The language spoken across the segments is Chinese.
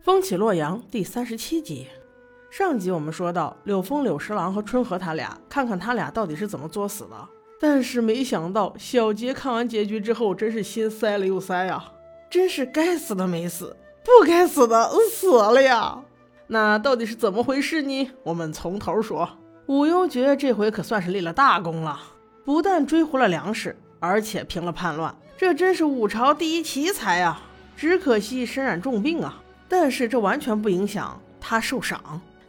风起洛阳第37集。上集我们说到柳风柳十郎和春和他俩，看看他俩到底是怎么作死的。但是没想到小杰看完结局之后真是心塞了又塞啊，真是该死的没死，不该死的死了呀。那到底是怎么回事呢？我们从头说。武幽觉这回可算是立了大功了，不但追回了粮食，而且平了叛乱，这真是武朝第一奇才啊！只可惜身染重病啊，但是这完全不影响他受赏。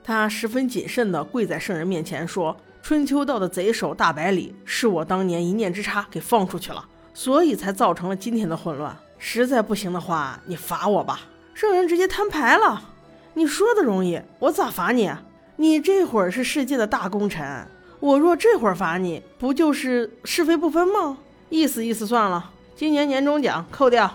他十分谨慎地跪在圣人面前说：“春秋道的贼首大百里是我当年一念之差给放出去了，所以才造成了今天的混乱。实在不行的话，你罚我吧。”圣人直接摊牌了：“你说的容易，我咋罚你？你这会儿是世界的大功臣，我若这会儿罚你，不就是是非不分吗？意思意思算了，今年年终奖扣掉。”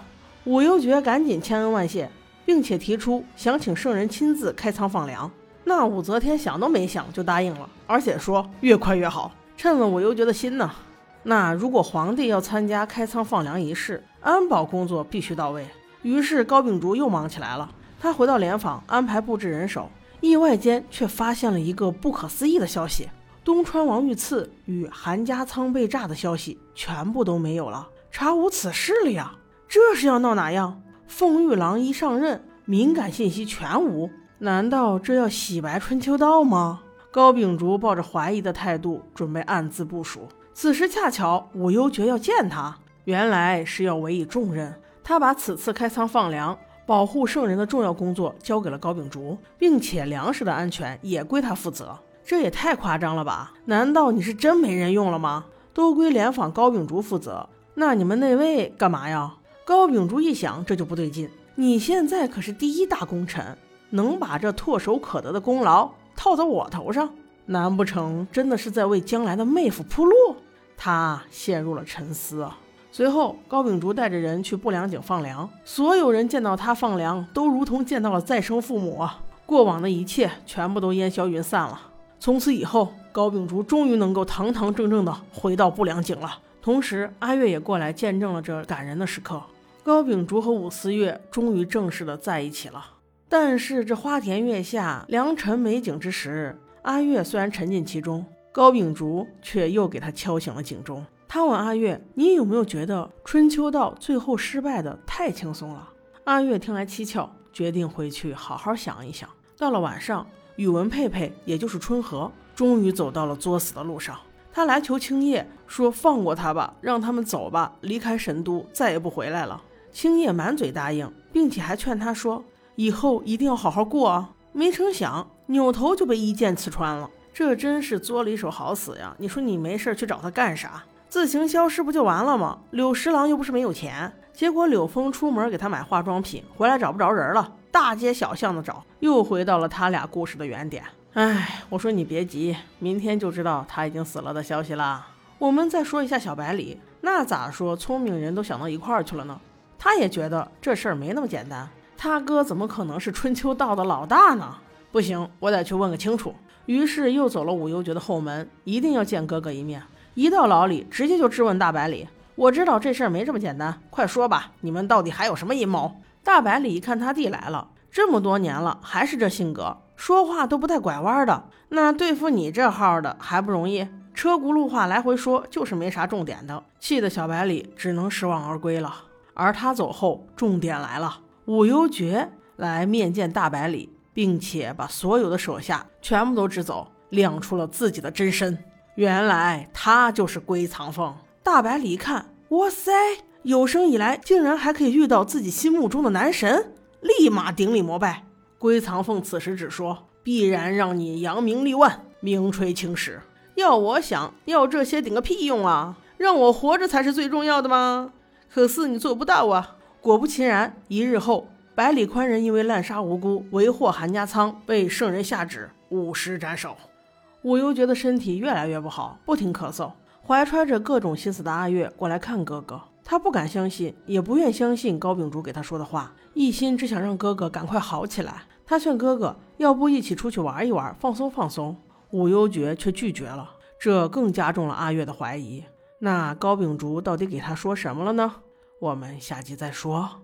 武幽觉赶紧千恩万谢，并且提出想请圣人亲自开仓放粮。那武则天想都没想就答应了，而且说越快越好，趁了武幽觉的心呢。那如果皇帝要参加开仓放粮仪式，安保工作必须到位。于是高秉烛又忙起来了，他回到联防安排布置人手，意外间却发现了一个不可思议的消息：东川王御赐与韩家仓被炸的消息全部都没有了，查无此事了呀！这是要闹哪样？凤玉郎一上任，敏感信息全无，难道这要洗白春秋道吗？高秉烛抱着怀疑的态度，准备暗自部署。此时恰巧武幽觉要见他，原来是要委以重任。他把此次开仓放粮、保护圣人的重要工作交给了高秉烛，并且粮食的安全也归他负责。这也太夸张了吧？难道你是真没人用了吗？都归联防高秉烛负责，那你们内卫干嘛呀？高秉烛一想，这就不对劲，你现在可是第一大功臣，能把这唾手可得的功劳套在我头上，难不成真的是在为将来的妹夫铺路？他陷入了沉思啊。随后高秉烛带着人去不良井放粮，所有人见到他放粮都如同见到了再生父母啊，过往的一切全部都烟消云散了。从此以后，高秉烛终于能够堂堂正正地回到不良井了。同时阿月也过来见证了这感人的时刻，高秉烛和武思月终于正式地在一起了。但是这花田月下良辰美景之时，阿月虽然沉浸其中，高秉烛却又给他敲醒了警钟。他问阿月：“你有没有觉得春秋道最后失败的太轻松了？”阿月听来蹊跷，决定回去好好想一想。到了晚上，宇文佩佩也就是春和终于走到了作死的路上，他来求青叶说放过他吧，让他们走吧，离开神都再也不回来了。青叶满嘴答应，并且还劝他说以后一定要好好过啊。没成想扭头就被一剑刺穿了，这真是作了一手好死呀。你说你没事去找他干啥？自行消失不就完了吗？柳十郎又不是没有钱。结果柳风出门给他买化妆品，回来找不着人了，大街小巷的找，又回到了他俩故事的原点。哎，我说你别急，明天就知道他已经死了的消息啦。我们再说一下小白李，那咋说聪明人都想到一块儿去了呢？他也觉得这事儿没那么简单，他哥怎么可能是春秋道的老大呢？不行，我得去问个清楚。于是又走了武幽觉的后门，一定要见哥哥一面。一到牢里，直接就质问大白李：“我知道这事儿没这么简单，快说吧，你们到底还有什么阴谋？”大白李一看他弟来了，这么多年了还是这性格，说话都不带拐弯的，那对付你这号的还不容易，车轱辘话来回说，就是没啥重点的，气得小白李只能失望而归了。而他走后，重点来了，武幽觉来面见大白李，并且把所有的手下全部都支走，亮出了自己的真身。原来他就是龟藏凤。大白李一看，哇塞，有生以来竟然还可以遇到自己心目中的男神，立马顶礼膜拜。龟藏凤此时只说必然让你扬名立万，名垂青史。要我想要这些顶个屁用啊，让我活着才是最重要的吗？可是你做不到啊。果不其然，一日后百里宽仁因为滥杀无辜，为祸韩家仓，被圣人下旨50斩首。武幽觉得身体越来越不好，不停咳嗽。怀揣着各种心思的阿月过来看哥哥，他不敢相信，也不愿相信高秉烛给他说的话，一心只想让哥哥赶快好起来。他劝哥哥要不一起出去玩一玩，放松放松。武幽觉却拒绝了，这更加重了阿月的怀疑。那高秉烛到底给他说什么了呢？我们下集再说。